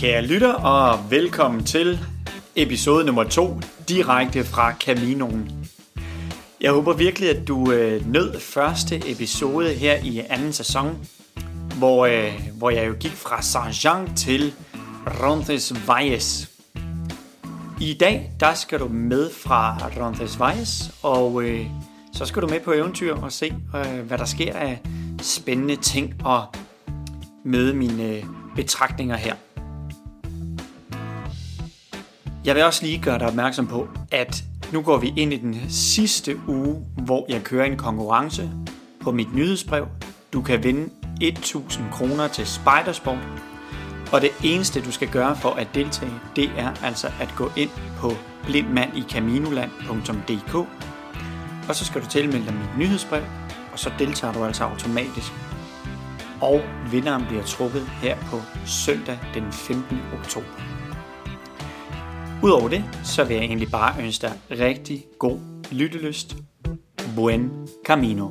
Kære lytter, og velkommen til episode nummer 2, direkte fra Caminoen. Jeg håber virkelig, at du nød første episode her i anden sæson, hvor jeg jo gik fra Saint-Jean til Roncesvalles. I dag, der skal du med fra Roncesvalles, og så skal du med på eventyr og se, hvad der sker af spændende ting og møde mine betragtninger her. Jeg vil også lige gøre dig opmærksom på, at nu går vi ind i den sidste uge, hvor jeg kører en konkurrence på mit nyhedsbrev. Du kan vinde 1.000 kroner til Spidersport, og det eneste du skal gøre for at deltage, det er altså at gå ind på blindmandikaminoland.dk, og så skal du tilmelde dig mit nyhedsbrev, og så deltager du altså automatisk. Og vinderen bliver trukket her på søndag den 15. oktober. Udover det, så vil jeg egentlig bare ønske dig rigtig god lyttelyst. Buen camino.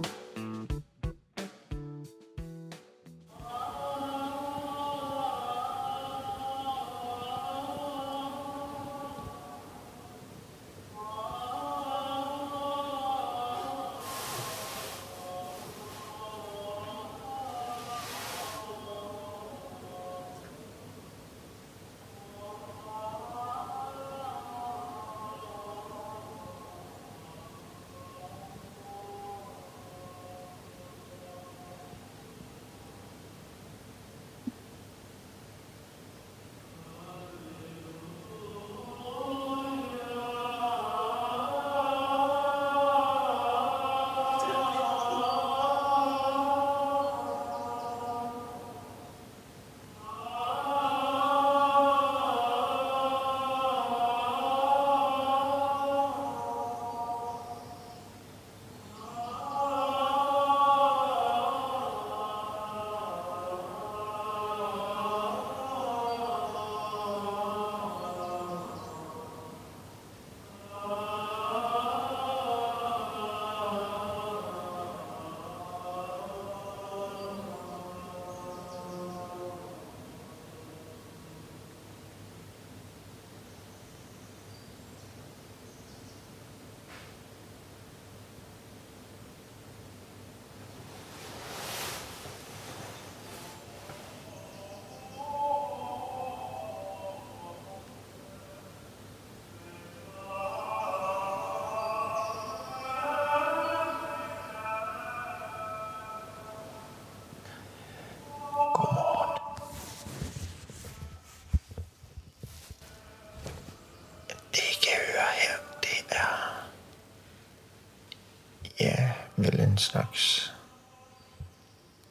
En slags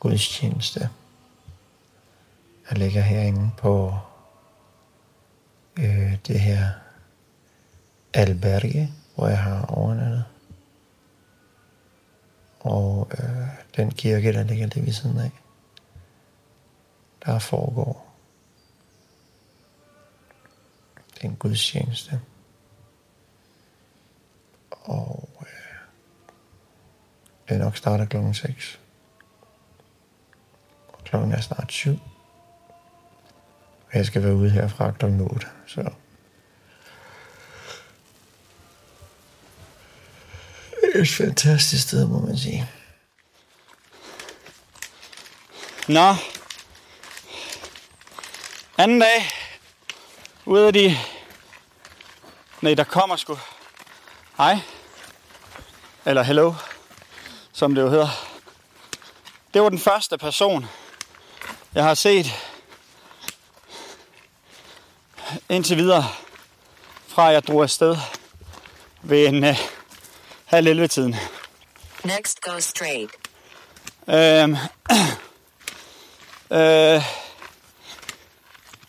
gudstjeneste, der ligger herinde på det her alberge, hvor jeg har overnattet. Og den kirke, der ligger lige ved siden af, der foregår den gudstjeneste. Og det nok starter klokken 6. Og klokken er snart 7. Og jeg skal være ude herfra klokken 8. Så det er et fantastisk sted, må man sige. Nå. Anden dag. Ude af de... Nej, der kommer sgu. Hej. Eller hello, som det jo hedder. Det var den første person, jeg har set indtil videre, fra jeg drog afsted ved en halv 11-tiden. Next go straight.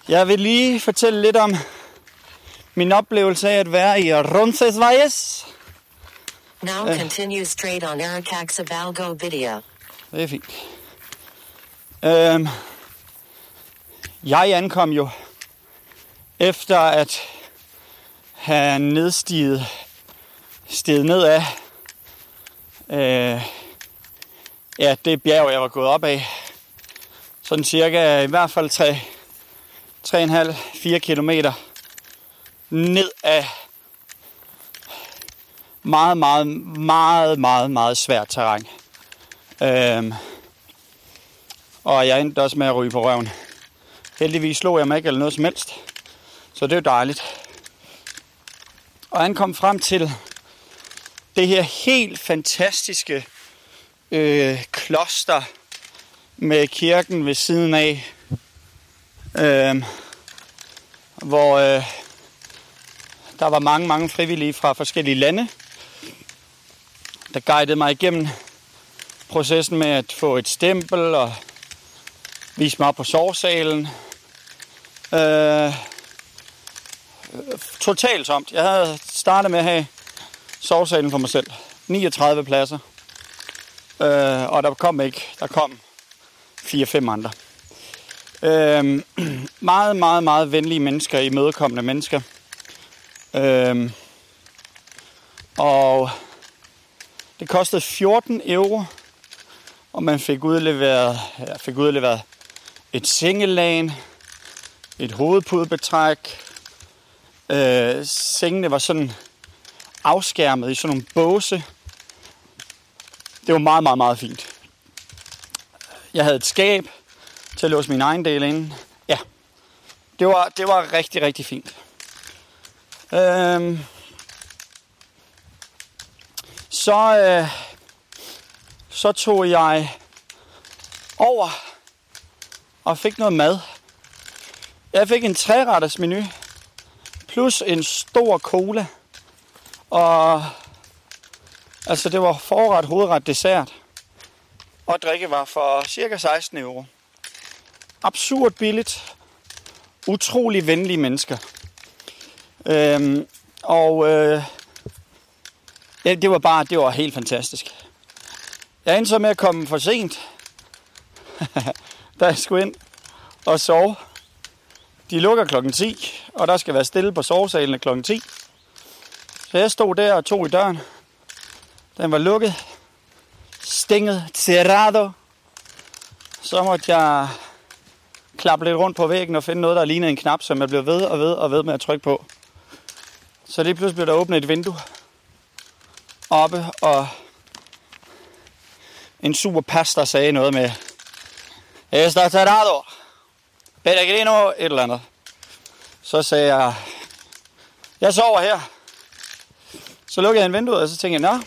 Jeg vil lige fortælle lidt om min oplevelse af at være i Roncesvalles. Now continue straight on Arakaxa Valgo Video. Det er fint. Jeg ankom jo efter at have steget ned af det bjerg, jeg var gået op af. Sådan cirka i hvert fald 3,5-4 kilometer ned af meget svært terræn. Og jeg endte også med at ryge på røven. Heldigvis slog jeg mig ikke eller noget som helst, så det er jo dejligt. Og han kom frem til det her helt fantastiske kloster med kirken ved siden af, hvor der var mange frivillige fra forskellige lande, der guidede mig igennem processen med at få et stempel og vise mig op på sovesalen. Totalt tomt. Jeg havde startet med at have sovesalen for mig selv. 39 pladser. Og der kom ikke. Der kom 4-5 andre. Meget venlige mennesker, imødekommende mennesker. Og det kostede 14 euro, og man fik udleveret, et sengelæn, et hovedpudebetræk. Sengene var sådan afskærmet i sådan nogle båse. Det var meget fint. Jeg havde et skab til at låse min egen del inde. Ja, det var rigtig fint. Så tog jeg over og fik noget mad. Jeg fik en 3-retters menu plus en stor cola. Og altså det var forret, hovedret, dessert. Og drikke var for cirka 16 euro. Absurd billigt. Utrolig venlige mennesker. Ja, det var helt fantastisk. Jeg endte så med at komme for sent, da jeg skulle ind og sove. De lukker klokken 10, og der skal være stille på sovesalene klokken 10. Så jeg stod der og tog i døren. Den var lukket. Stænget. Cerrado. Så måtte jeg klappe lidt rundt på væggen og finde noget, der lignede en knap, som jeg blev ved med at trykke på. Så lige pludselig blev der åbnet et vindue oppe, og en super pastor sagde noget med Está cerrado, peregrino, et eller andet. Så sagde jeg sover her. Så lukkede jeg vinduet, og så tænkte jeg, nå,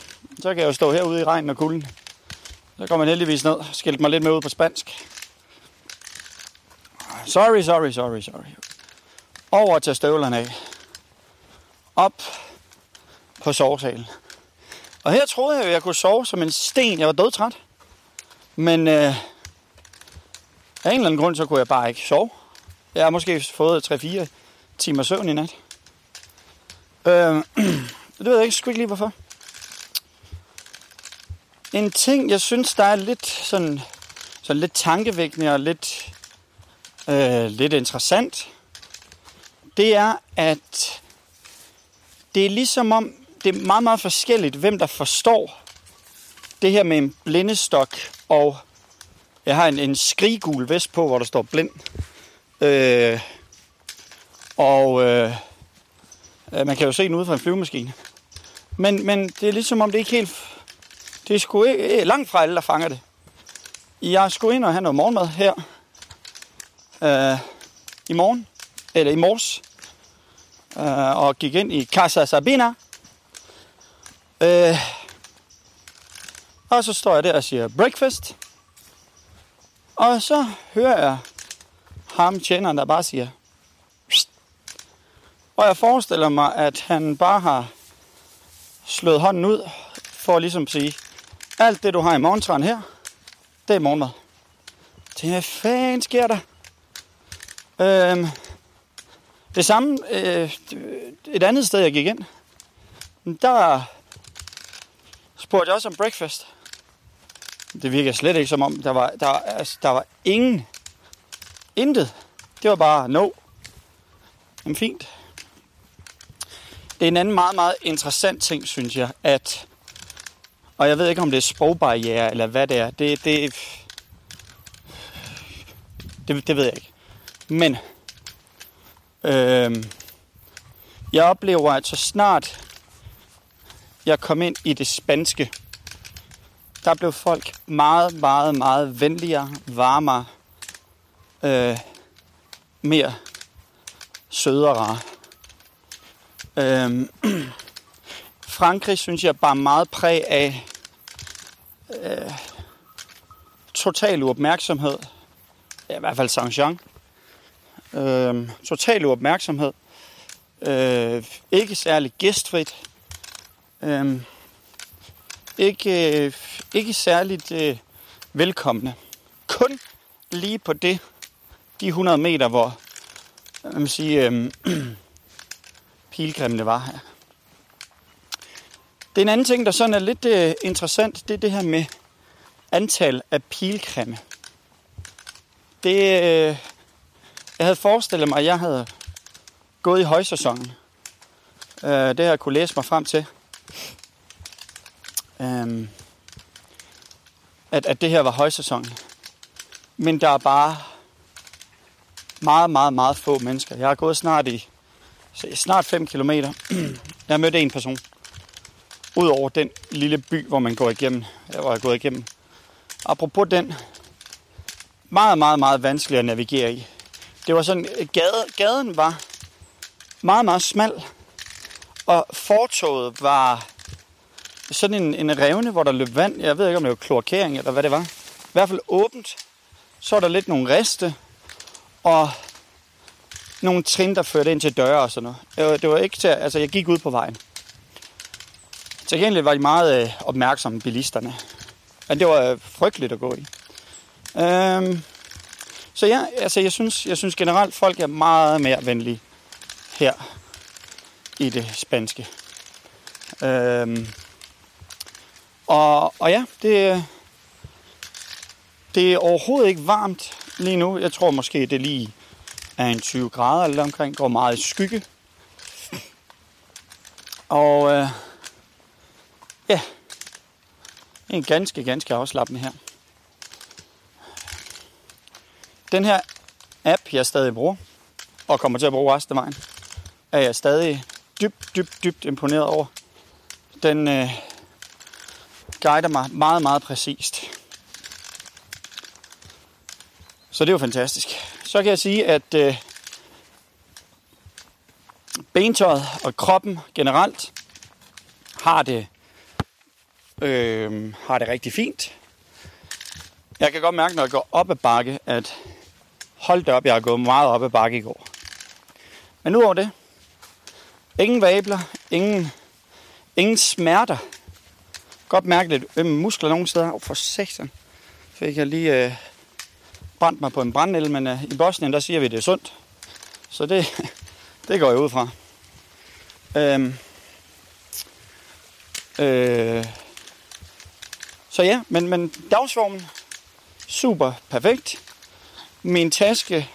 så kan jeg jo stå herude i regnen og kulden. Så kom man heldigvis ned og skældte mig lidt med ud på spansk. Sorry. Over til støvlerne af. Op på sovesalen. Og her troede jeg, at jeg kunne sove som en sten. Jeg var dødtræt. Men af en eller anden grund, så kunne jeg bare ikke sove. Jeg har måske fået 3-4 timer søvn i nat. Det ved jeg ikke, sgu ikke lige hvorfor. En ting, jeg synes, der er lidt sådan lidt tankevækkende og lidt interessant, det er, at det er ligesom om, det er meget forskelligt, hvem der forstår det her med en blindestok. Og jeg har en skriggul vest på, hvor der står blind. Man kan jo se den ude fra en flyvemaskine. Men det er ligesom om, det er ikke helt... Det er sgu ikke, langt fra alle, der fanger det. Jeg skulle ind og have noget morgenmad her i morges. Og gik ind i Casa Sabina. Og så står jeg der og siger breakfast. Og så hører jeg ham tjeneren, der bare siger pst. Og jeg forestiller mig, at han bare har slået hånden ud for at ligesom sige, alt det du har i morgentræn her, det er morgenmad. Hvad fanden sker der? Det samme, et andet sted jeg gik ind, der spurgte jeg også om breakfast. Det virker slet ikke som om, der var ingen, intet. Det var bare no. Jamen fint. Det er en anden meget interessant ting, synes jeg, at, og jeg ved ikke om det er sprogbarriere eller hvad det er, det ved jeg ikke. Men Jeg oplever, at så snart jeg kom ind i det spanske, der blev folk meget, meget, meget venligere, varmere, mere sødere. Frankrig, synes jeg, bare meget præg af total uopmærksomhed. Ja, i hvert fald Saint-Jean. Total uopmærksomhed. Ikke særlig gæstfrit. Ikke særligt velkomne. Kun lige på de 100 meter, hvor jeg vil sige, pilgrimene var her. Det er en anden ting, der sådan er lidt interessant, det er det her med antal af pilgrimme. Jeg havde forestillet mig, at jeg havde gået i højsæsonen. Det har jeg kunne læse mig frem til. At det her var højsæsonen. Men der er bare meget, meget, meget få mennesker. Jeg har gået snart 5 kilometer. Jeg mødte en person. Udover den lille by, hvor jeg er gået igennem. Apropos den, meget, meget, meget vanskelig at navigere i. Det var sådan, gaden var meget, meget smal, og fortovet var sådan en revne, hvor der løb vand. Jeg ved ikke, om det var kloakering eller hvad det var. I hvert fald åbent. Så var der lidt nogle riste, og nogle trin, der førte ind til døre og sådan noget. Det var ikke til, altså jeg gik ud på vejen. Så egentlig var de meget opmærksomme, bilisterne. Men det var frygteligt at gå i. Så ja, altså jeg synes generelt, folk er meget mere venlige her i det spanske. Og ja, det er overhovedet ikke varmt lige nu. Jeg tror måske, det lige er en 20 grader eller omkring. Går meget i skygge. Og ja, en ganske, ganske afslappende her. Den her app, jeg stadig bruger, og kommer til at bruge resten af vejen, er jeg stadig dybt imponeret over. Den guider mig meget, meget præcist. Så det er jo fantastisk. Så kan jeg sige, at bentøjet og kroppen generelt har det rigtig fint. Jeg kan godt mærke, når jeg går op ad bakke, at hold da op, jeg har gået meget op ad bakke i går. Men udover det, ingen vabler, ingen smerter. Godt mærke lidt muskler nogle steder. For seksen fik jeg lige brændt mig på en brændel, men i Bosnien, der siger vi, det er sundt. Så det går jeg ud fra. Så ja, men dagsformen, super perfekt. Min taske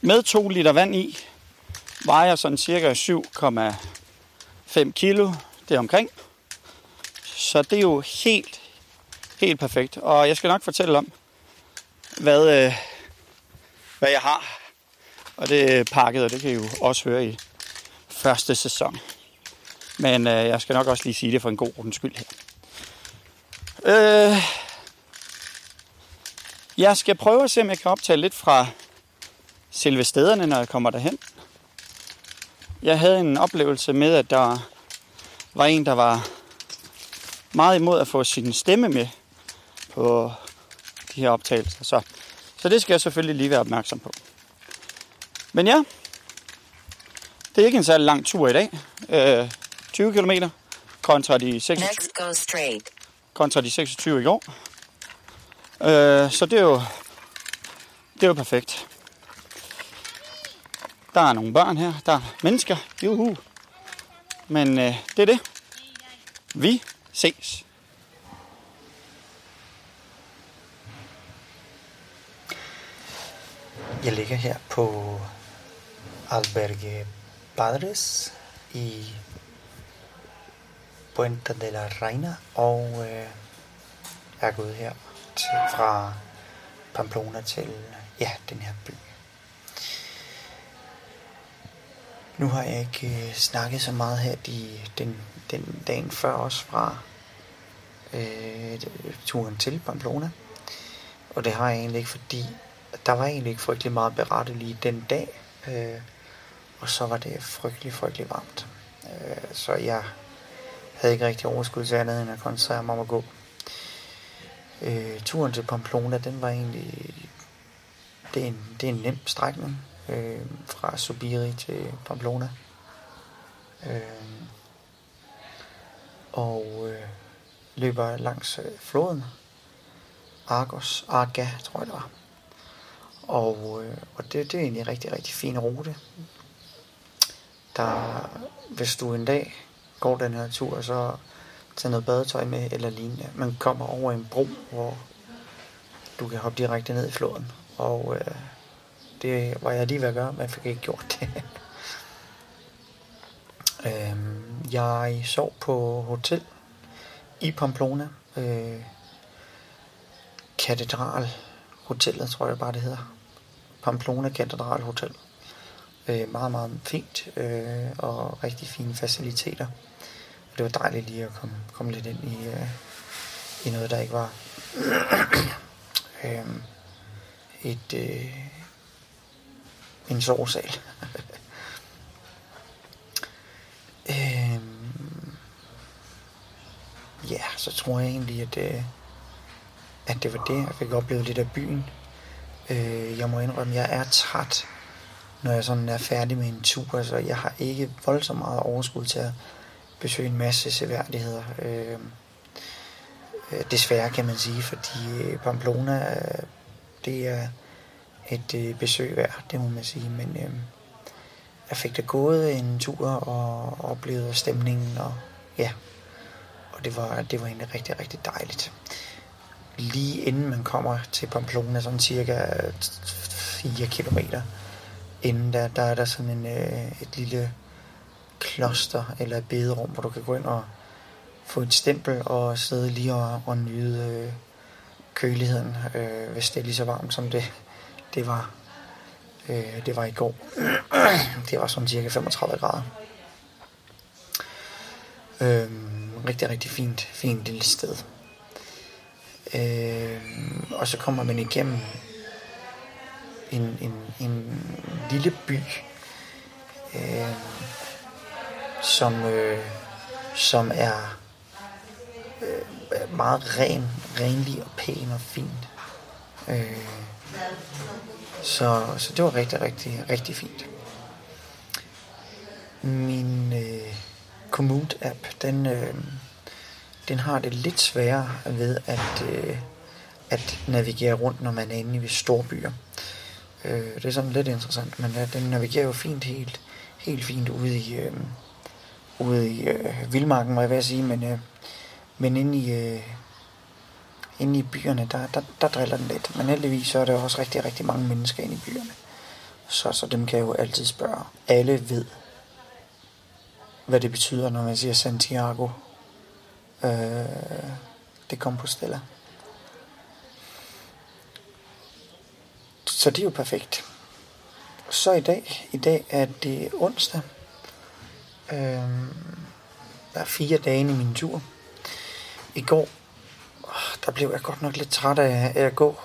med 2 liter vand i, vejer sådan cirka 7,5 kilo deromkring. Så det er jo helt, helt perfekt. Og jeg skal nok fortælle om, hvad jeg har. Og det pakket, og det kan I jo også høre i første sæson. Men jeg skal nok også lige sige det for en god ordens skyld her. Jeg skal prøve at se, om jeg kan optage lidt fra selve stederne, når jeg kommer derhen. Jeg havde en oplevelse med, at der var en, der var meget imod at få sin stemme med på de her optagelser. Så det skal jeg selvfølgelig lige være opmærksom på. Men ja, det er ikke en særlig lang tur i dag. 20 kilometer kontra de 26 i går. Så det er jo perfekt. Der er nogle børn her, der er mennesker. Juhu. Men det er det. Vi ses. Jeg ligger her på Albergue Padres i Puente de la Reina, og jeg er gået her fra Pamplona til den her by. Nu har jeg ikke snakket så meget her den dagen før, også fra turen til Pamplona. Og det har jeg egentlig ikke, fordi der var egentlig ikke frygtelig meget at berette lige den dag. Og så var det frygtelig varmt. Så jeg havde ikke rigtig overskud til andet, end at koncentrere mig om at gå. Turen til Pamplona, den var egentlig... Det er en nem strækning fra Zubiri til Pamplona. Løber langs floden. Arga, tror jeg det var. Og det er egentlig en rigtig fin rute. Der, hvis du en dag går den her tur, så tager noget badetøj med eller lignende. Man kommer over en bro, hvor du kan hoppe direkte ned i floden. Og det var jeg lige ved at gøre, men jeg fik ikke gjort det. Jeg sov på hotel i Pamplona. Katedral hotel, tror jeg bare det hedder. Pamplona Katedral hotel. Meget fint og rigtig fine faciliteter. Og det var dejligt lige at komme lidt ind i noget, der ikke var en sovesal. Så tror jeg egentlig, at det var det. Jeg fik oplevet lidt af byen. Jeg må indrømme, jeg er træt, når jeg sådan er færdig med en tur. Altså, jeg har ikke voldsomt meget overskud til at besøge en masse seværdigheder. Desværre kan man sige, fordi Pamplona, det er et besøg værd, det må man sige. Men jeg fik da gået en tur og oplevede stemningen, og det var egentlig rigtig dejligt. Lige inden man kommer til Pamplona, sådan cirka 4 kilometer inden, der er der sådan et lille kloster eller et bederum, hvor du kan gå ind og få et stempel og sidde lige og nyde køligheden, hvis det er lige så varmt som det var. Det var i går. Det var sådan cirka 35 grader. Rigtig fint lille sted. Og så kommer man igennem en lille by, som er meget renlig og pæn og fin. Så det var rigtig fint. Min Komoot-app, den har det lidt sværere ved at navigere rundt, når man er inde i store byer. Det er sådan lidt interessant, men den navigerer jo fint, helt fint ude i vildmarken, må jeg sige, men inde i byerne, der driller den lidt. Men heldigvis så er der også rigtig mange mennesker inde i byerne. Så dem kan jeg jo altid spørge. Alle ved, hvad det betyder, når man siger Santiago de Compostela. Så det er jo perfekt. Så i dag er det onsdag. Der er 4 dage i min tur. I går, der blev jeg godt nok lidt træt af at gå.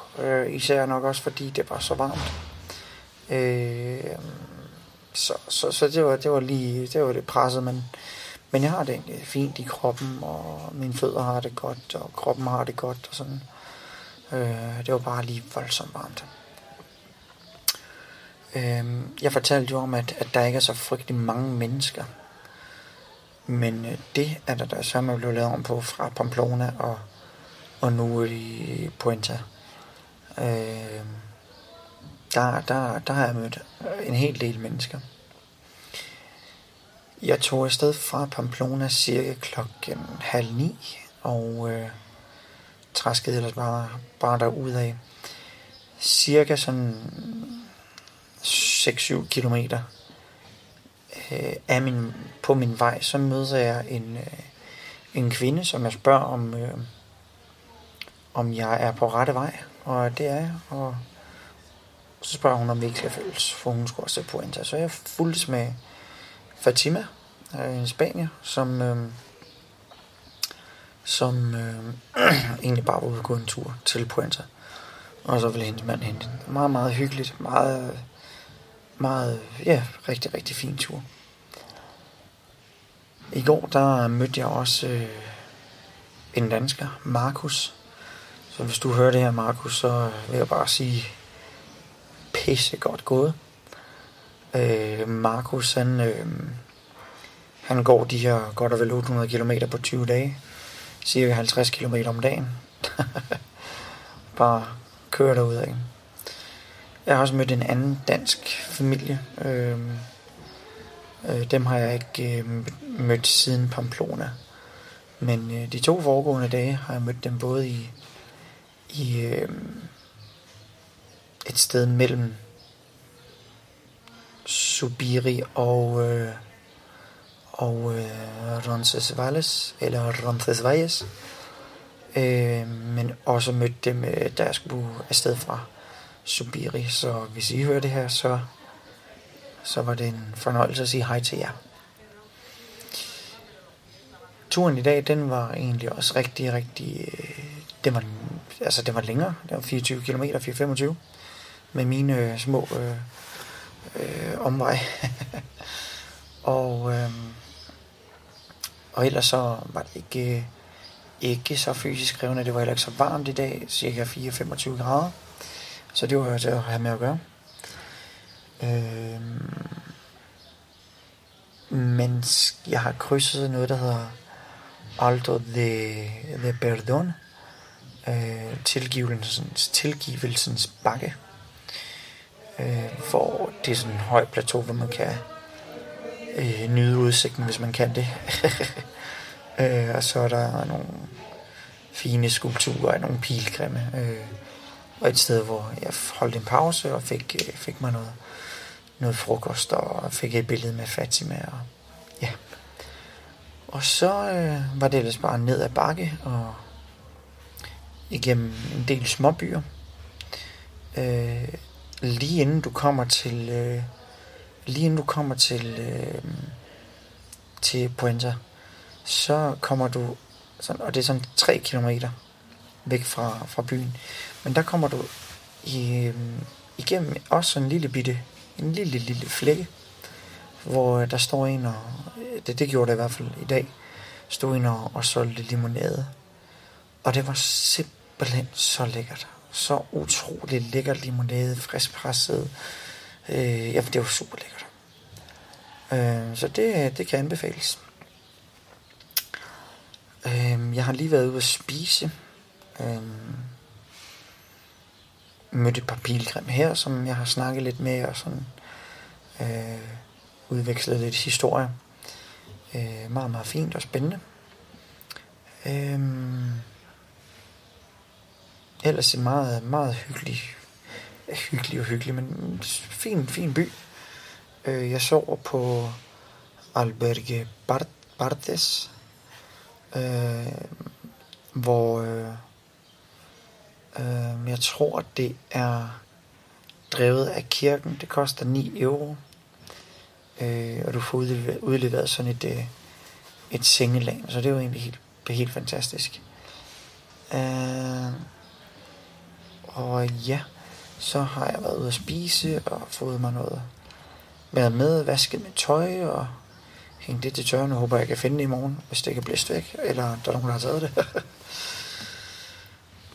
Især nok også, fordi det var så varmt. Så det var lidt presset, men jeg har det egentlig fint i kroppen, og mine fødder har det godt, og kroppen har det godt, og sådan. Det var bare lige voldsomt varmt. Jeg fortalte jo om, at der ikke er så frygtelig mange mennesker. Men det er der så man blev lavet om på fra Pamplona og nu i Puente. Der har jeg mødt en hel del mennesker. Jeg tog afsted fra Pamplona cirka klokken 8:30 og traskede ellers bare derudad. Cirka sådan 6-7 kilometer på min vej, så møder jeg en kvinde, som jeg spørger om jeg er på rette vej, og det er jeg, og så spørger hun, om vi ikke skal følges, for hun skulle også på Puente. Så jeg fulgtes med Fatima i Spanien, som egentlig bare var ude og gå en tur til Puente. Og så ville hendes mand hente hende. Meget, meget hyggeligt. Meget, meget, ja, rigtig, rigtig fin tur. I går, der mødte jeg også en dansker, Markus. Så hvis du hører det her, Markus, så vil jeg bare sige, pisse godt gået. Markus, han går de her godt og vel 800 km på 20 dage. Cirka 50 km om dagen. Bare kører derudad. Jeg har også mødt en anden dansk familie. Dem har jeg ikke mødt siden Pamplona. Men de to foregående dage har jeg mødt dem både i et sted mellem Zubiri og Roncesvalles, eller Roncesvalles. Men også mødte dem, da jeg skulle afsted fra Zubiri. Så hvis I hører det her, så var det en fornøjelse at sige hej til jer. Turen i dag, den var egentlig også rigtig, rigtig... Den var længere. Det var 24 km, 4-25 med mine små omvej. og ellers så var det ikke så fysisk krævende. Det var heller ikke så varmt i dag, cirka 4-25 grader. Så det var jo til at have med at gøre. Men jeg har krydset noget, der hedder Alto de Perdón, tilgivelsens bakke, hvor det er sådan en høj plateau, hvor man kan nyde udsigten, hvis man kan det. Og så er der nogle fine skulpturer af nogle pilgrimme, og et sted, hvor jeg holdt en pause og fik mig noget frokost og fik et billede med Fatima og ja. Og så var det ellers bare ned ad bakke og igennem en del småbyer. Lige inden du kommer til til Puente, så kommer du sådan, og det er sådan 3 kilometer væk fra byen, men der kommer du igennem også en lille flække, hvor der står en og det gjorde det i hvert fald i dag, stod en og solgte limonade, og det var simpelthen så lækkert, så utroligt lækkert limonade, friskpresset, ja, det var super lækkert, så det kan anbefales. Jeg har lige været ude at spise, mødte et par pilgrimme her, som jeg har snakket lidt med, og sådan udvekslet lidt historie. Meget, meget fint og spændende. Ellers en meget, meget hyggelig, men fin by. Jeg sover på Albergue Partes, hvor... jeg tror, det er drevet af kirken. Det koster 9 euro. Og du får udleveret sådan et sengelag. Så det er jo egentlig helt fantastisk. Og ja, så har jeg været ude at spise og fået mig noget. Været med, vasket med tøj og hængt det til tørre. Nu håber jeg kan finde det i morgen, hvis det ikke er blæst væk. Eller der er nogen, der har taget det.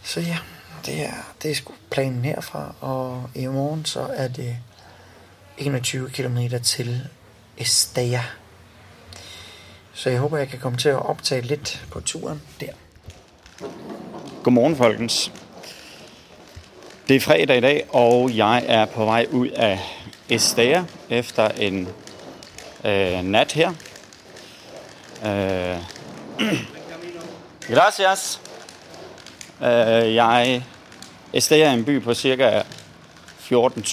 Så ja, det er sgu planen herfra, og i morgen så er det 21 km til Estella. Så jeg håber, jeg kan komme til at optage lidt på turen der. Godmorgen, folkens. Det er fredag i dag, og jeg er på vej ud af Estella efter en nat her. Gracias. Estella er en by på cirka 14.000,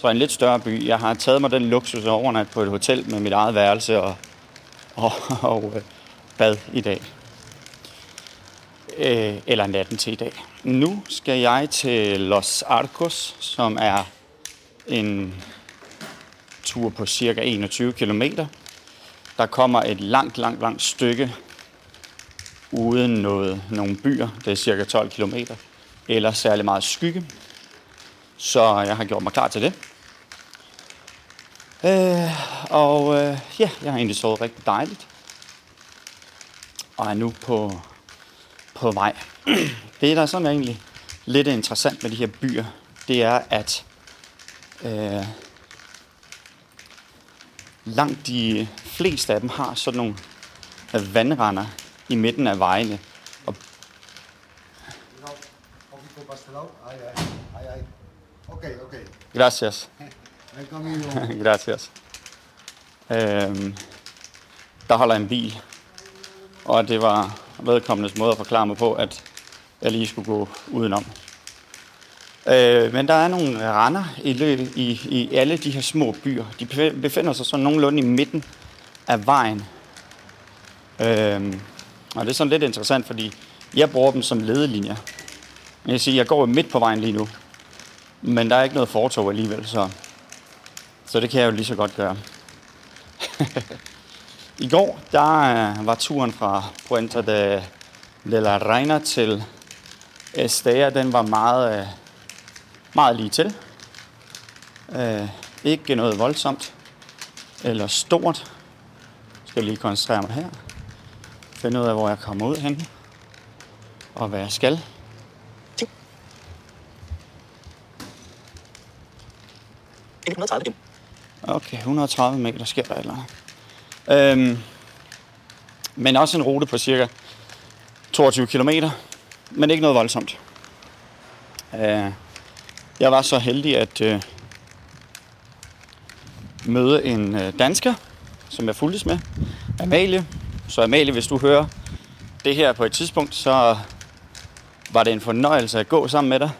så en lidt større by. Jeg har taget mig den luksus overnat på et hotel med mit eget værelse og bad i dag. Eller natten til i dag. Nu skal jeg til Los Arcos, som er en tur på cirka 21 km. Der kommer et langt stykke uden nogle byer. Det er cirka 12 km. Eller særlig meget skygge. Så jeg har gjort mig klar til det. Jeg har egentlig sovet rigtig dejligt. Og er nu på vej. Det, der er sådan egentlig lidt interessant med de her byer, det er, at langt de fleste af dem har sådan nogle vandrender i midten af vejene. Og Okay. Gracias. Gracias. Der holder en bil, og det var vedkommendes måde at forklare mig på, at jeg lige skulle gå udenom. Men der er nogle render i alle de her små byer. De befinder sig sådan nogenlunde i midten af vejen. Og det er sådan lidt interessant, fordi jeg bruger dem som ledelinjer. Jeg siger, jeg går midt på vejen lige nu, men der er ikke noget fortov alligevel, så det kan jeg jo lige så godt gøre. I går, der var turen fra Puente de la Reina til Estella, den var meget lige til. Ikke noget voldsomt eller stort. Jeg skal lige koncentrere mig her. Finde ud af, hvor jeg kommer ud hen og hvad jeg skal. Okay, 130 meter sker der eller men også en rute på cirka 22 kilometer, men ikke noget voldsomt. Jeg var så heldig at møde en dansker, som jeg fulgtes med, Amalie. Så Amalie, hvis du hører det her på et tidspunkt, så var det en fornøjelse at gå sammen med dig.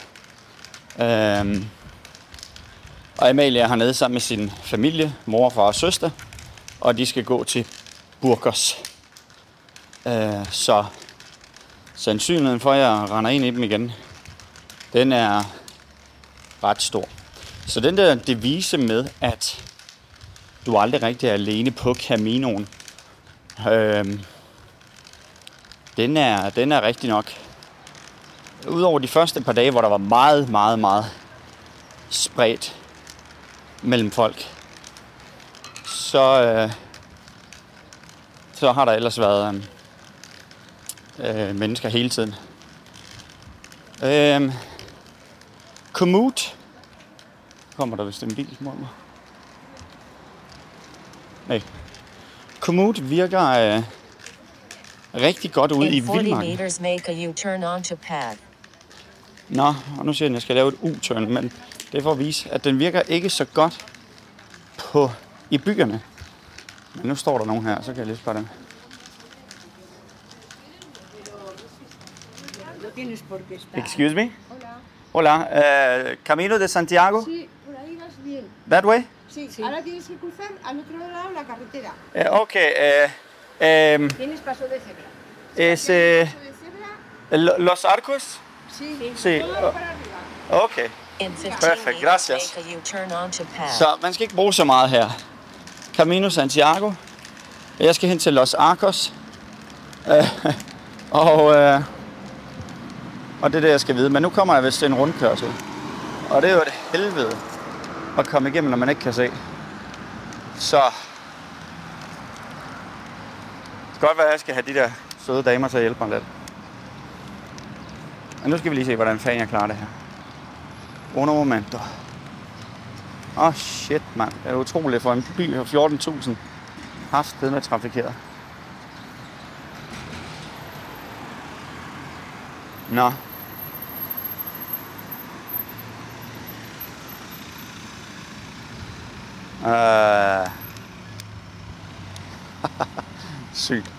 Og Amalie er hernede sammen med sin familie, mor, far og søster, og de skal gå til Burgos. Så sandsynligheden for, at jeg render ind i dem igen, den er ret stor. Så den der devise med, at du aldrig rigtig er alene på Caminoen, den er rigtig nok. Udover de første par dage, hvor der var meget spredt mellem folk, så har der ellers været mennesker hele tiden. Komoot. Kommer der vist en bil mod mig? Nej. Komoot virker rigtig godt ude i vildmarken. Nå, og nu siger den, at jeg skal lave et U-turn, men det er for at vise, at den virker ikke så godt i byerne. Men nu står der nogen her, så kan jeg lige spørge dem. Excuse me? Hola. Camino de Santiago? Sí, por ahí vas bien. That way? Sí, sí. Ahora tienes que cruzar al otro lado de la carretera. Okay. Tienes paso de cebra. Es Los Arcos? Sí. Sí. Okay. Perfekt, gracias. Så man skal ikke bruge så meget her. Camino Santiago. Jeg skal hen til Los Arcos. Og det er det, jeg skal vide. Men nu kommer jeg vist til en rundkørsel. Og det er jo et helvede at komme igennem, når man ikke kan se. Så det kan godt være, at jeg skal have de der søde damer til at hjælpe mig lidt. Men nu skal vi lige se, hvordan fanden jeg klarer det her. Under momenter. Shit, mand. Det er utroligt for en by af 14.000. Haftedeme trafikeret. Nå. Sygt.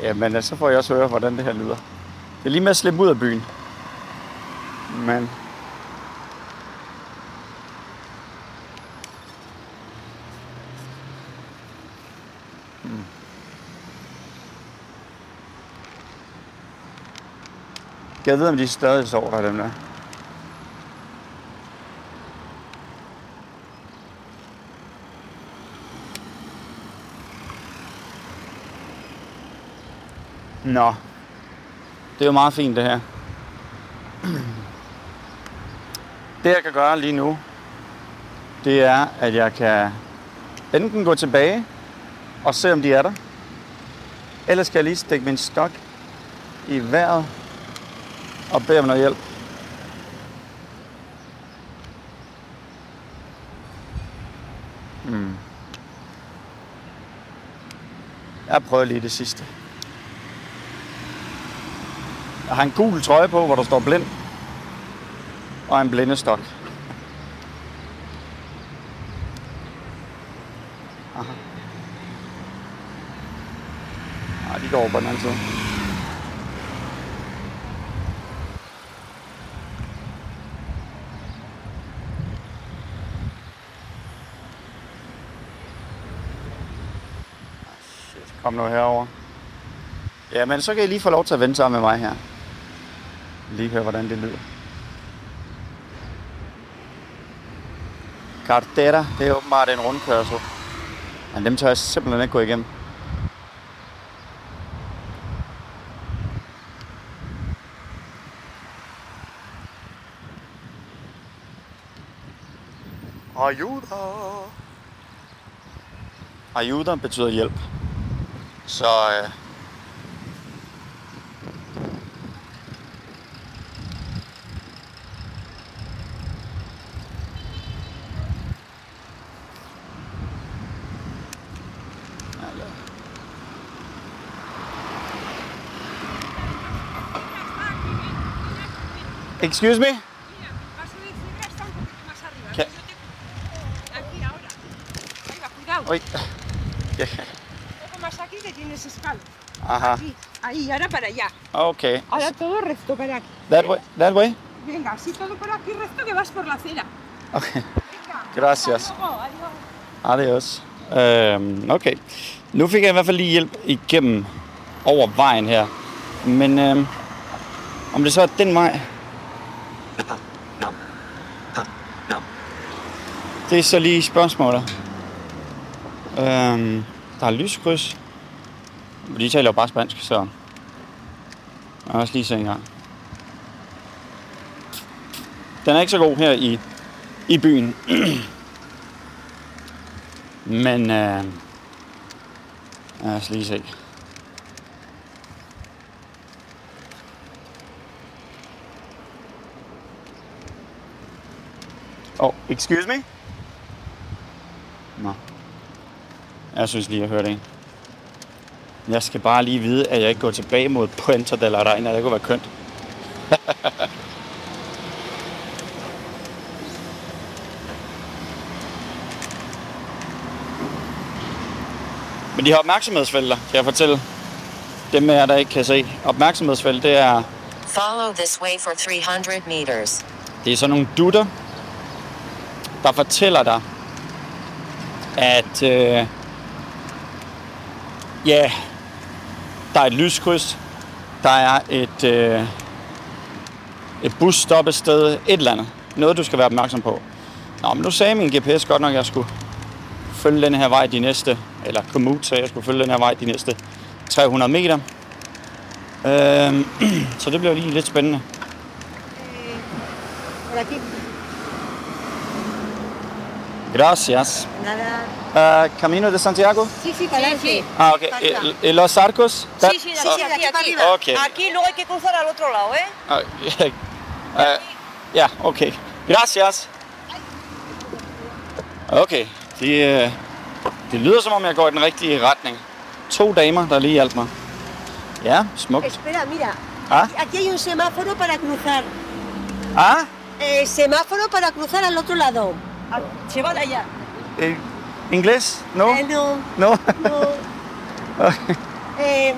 Jamen, så får jeg også høre, hvordan det her lyder. Det er lige med at slippe ud af byen. Men jeg ved, om de stadig sover der, dem der. Nå. Det er jo meget fint det her. Det jeg kan gøre lige nu, det er, at jeg kan enten gå tilbage og se, om de er der. Ellers skal jeg lige stikke min stok i vejret og bede om noget hjælp. Jeg prøver lige det sidste. Jeg har en gul trøje på, hvor der står blind. Og en blindestok. Aha. Nej, de går over på den anden side. Shit, kom nu herover. Ja, men så kan I lige få lov til at vente sammen med mig her. Lige høre, hvordan det lyder. Cartera, det er åbenbart en rundkørsel. Men dem tør jeg simpelthen ikke gå igennem. Ayuda. Ayuda betyder hjælp. Så excuse me? Mira, vas a subir hasta un poquito más arriba. ¿Qué? Aquí ahora. Ahí va, cuidado. Uy. Un poco más aquí que tienes escalo. Ajá. Aquí, ahí, ahora para allá. Okay. Ahora todo recto para aquí. That way? That way? Venga, así todo por aquí recto que vas por la acera. Okay. Venga. Gracias. Adiós. Okay. Nu fik jeg i hvert fald lige hjælp igennem over vejen her. Men om det så er den vej... Det er så lige spørgsmålet. Der er lyskryds. De taler jo bare spansk, så... Jeg har også lige set en gang. Den er ikke så god her i byen. Men... Jeg skal lige se. Oh, excuse me? Nå. Jeg synes lige, jeg hørte en. Jeg skal bare lige vide, at jeg ikke går tilbage mod Puente de la Reina. Det kunne være kønt. Men de har opmærksomhedsfelter, kan jeg fortælle. Dem er jeg, der ikke kan se. Opmærksomhedsfelt, det er... Follow this way for 300 meters. Det er sådan nogle dutter, der fortæller dig, at der er et lyskryds, der er et busstoppested, et eller andet. Noget, du skal være opmærksom på. Nå, men nu sagde min GPS godt nok, at jeg skulle følge den her vej de næste, eller Komoot sagde, at jeg skulle følge den her vej de næste 300 meter. Så det bliver lige lidt spændende. Gracias. Nada. ¿Camino de Santiago? Sí, sí, para aquí. Ah, ok. ¿Y Los Arcos? Sí, sí, aquí. Okay. Aquí luego hay que cruzar al otro lado, ¿eh? Ja, okay. Gracias. Okay. Det lyder, som om jeg går i den rigtige retning. To damer, der lige hjalp mig. Ja, smukt. Espera, mira. Ah? Aquí hay un semáforo para cruzar. Ah? Semáforo para cruzar al otro lado. Se va de allá. ¿Inglés? No. No. Okay.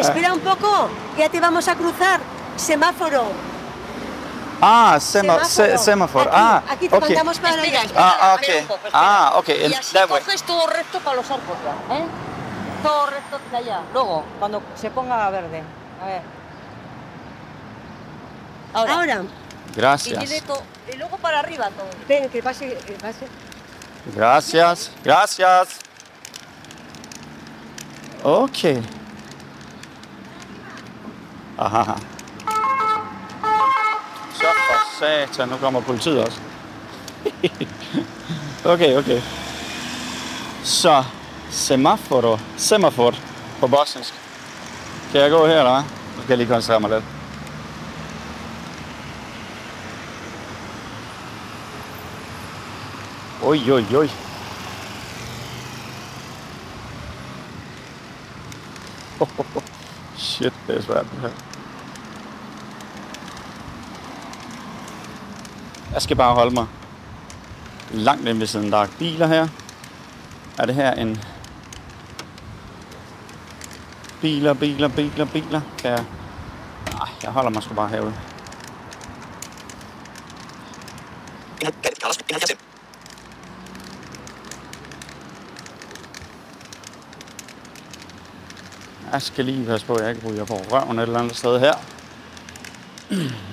Espera un poco, ya te vamos a cruzar. Semáforo. Ah, semáforo. Aquí te mandamos para allá. Espera. Y así coges todo recto para Los Arcos, ¿eh? Todo recto de allá. Luego, cuando se ponga verde. A ver. Ahora. Gracias. Y luego para arriba todo. Ven, que pase. Gracias. Okay. Aha. Så for satan, nu kommer politiet også. Okay, okay. Så semafor på bosnisk. Kan jeg gå her, eller hvad? Nu skal jeg lige koncentrere mig lidt. Oj, oj, oj. Shit, det er svært det her. Jeg skal bare holde mig langt ind ved siden. Der er biler her. Er det her en... Biler. Kan jeg... Nej, jeg holder mig sgu bare herude. Jeg skal lige passe på, at jeg ikke ryger på røven et eller andet sted her.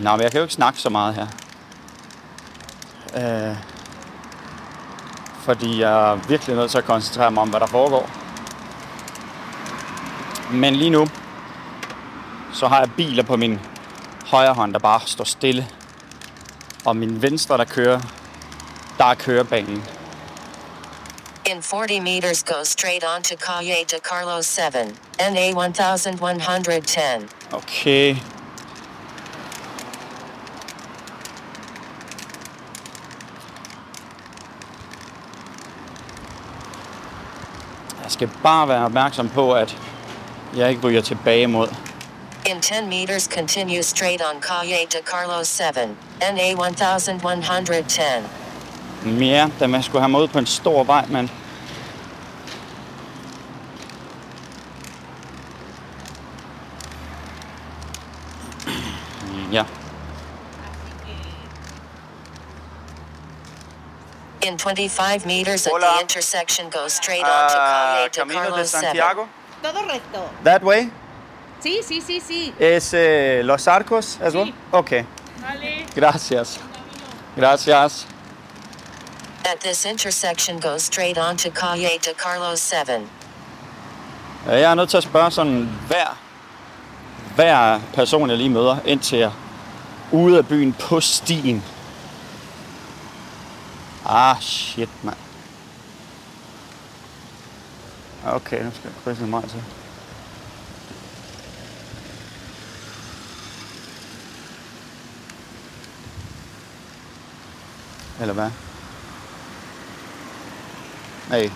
Nej, men jeg kan jo ikke snakke så meget her. Fordi jeg er virkelig nødt til at koncentrere mig om, hvad der foregår. Men lige nu, så har jeg biler på min højre hånd, der bare står stille. Og min venstre, der er kørebanen. In 40 meters, go straight on to Calle de Carlos 7, NA 1110. Okay. Jeg skal bare være opmærksom på, at jeg ikke ryger tilbage mod. In 10 meters, continue straight on Calle de Carlos 7, NA 1110. Ja, da man skulle have mig ud på en stor vej, men... Ja. In 25 meters at the intersection, go straight on to Calle de Carlos 7. Todo recto. That way? Sí, sí, sí, sí. Es Los Arcos as well? Sí. Okay. Vale. Gracias. Gracias. At this intersection, go straight on to Calle de Carlos 7. Jeg er nødt til at spørge sådan hver person, jeg lige møder, indtil jeg ude af byen på stien. Ah, shit, mand. Okay, nu skal jeg krydse lidt meget til. Eller hvad? Nej.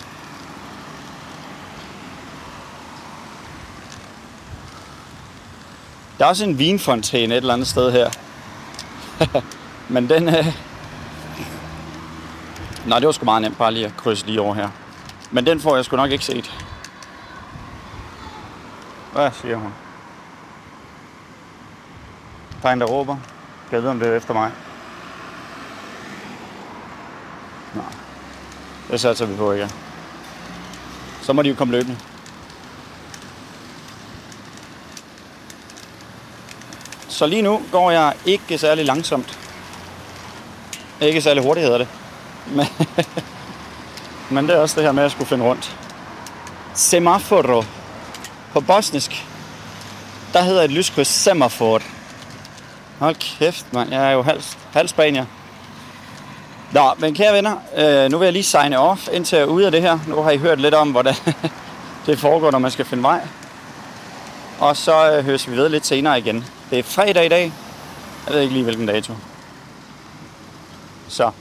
Der er også en vinfontæne et eller andet sted her. Men den... Nej, det var sgu meget nemt bare lige at krydse lige over her. Men den får jeg sgu nok ikke set. Hvad siger hun? Der er en, der råber. Kan jeg vide, om det er efter mig? Nej. Det satser vi på, ikke? Så må de jo komme løbende. Så lige nu går jeg ikke særlig langsomt. Ikke særlig hurtigt hedder det. Men det er også det her med, at jeg skulle finde rundt. Semaforo. På bosnisk, der hedder et lyskryds semafor. Hold kæft, mand. Jeg er jo halv spanier. Nå, men kære venner, nu vil jeg lige signe off, indtil jeg er ude af det her. Nu har I hørt lidt om, hvordan det foregår, når man skal finde vej. Og så høres vi ved lidt senere igen. Det er fredag i dag. Jeg ved ikke lige, hvilken dato. Så.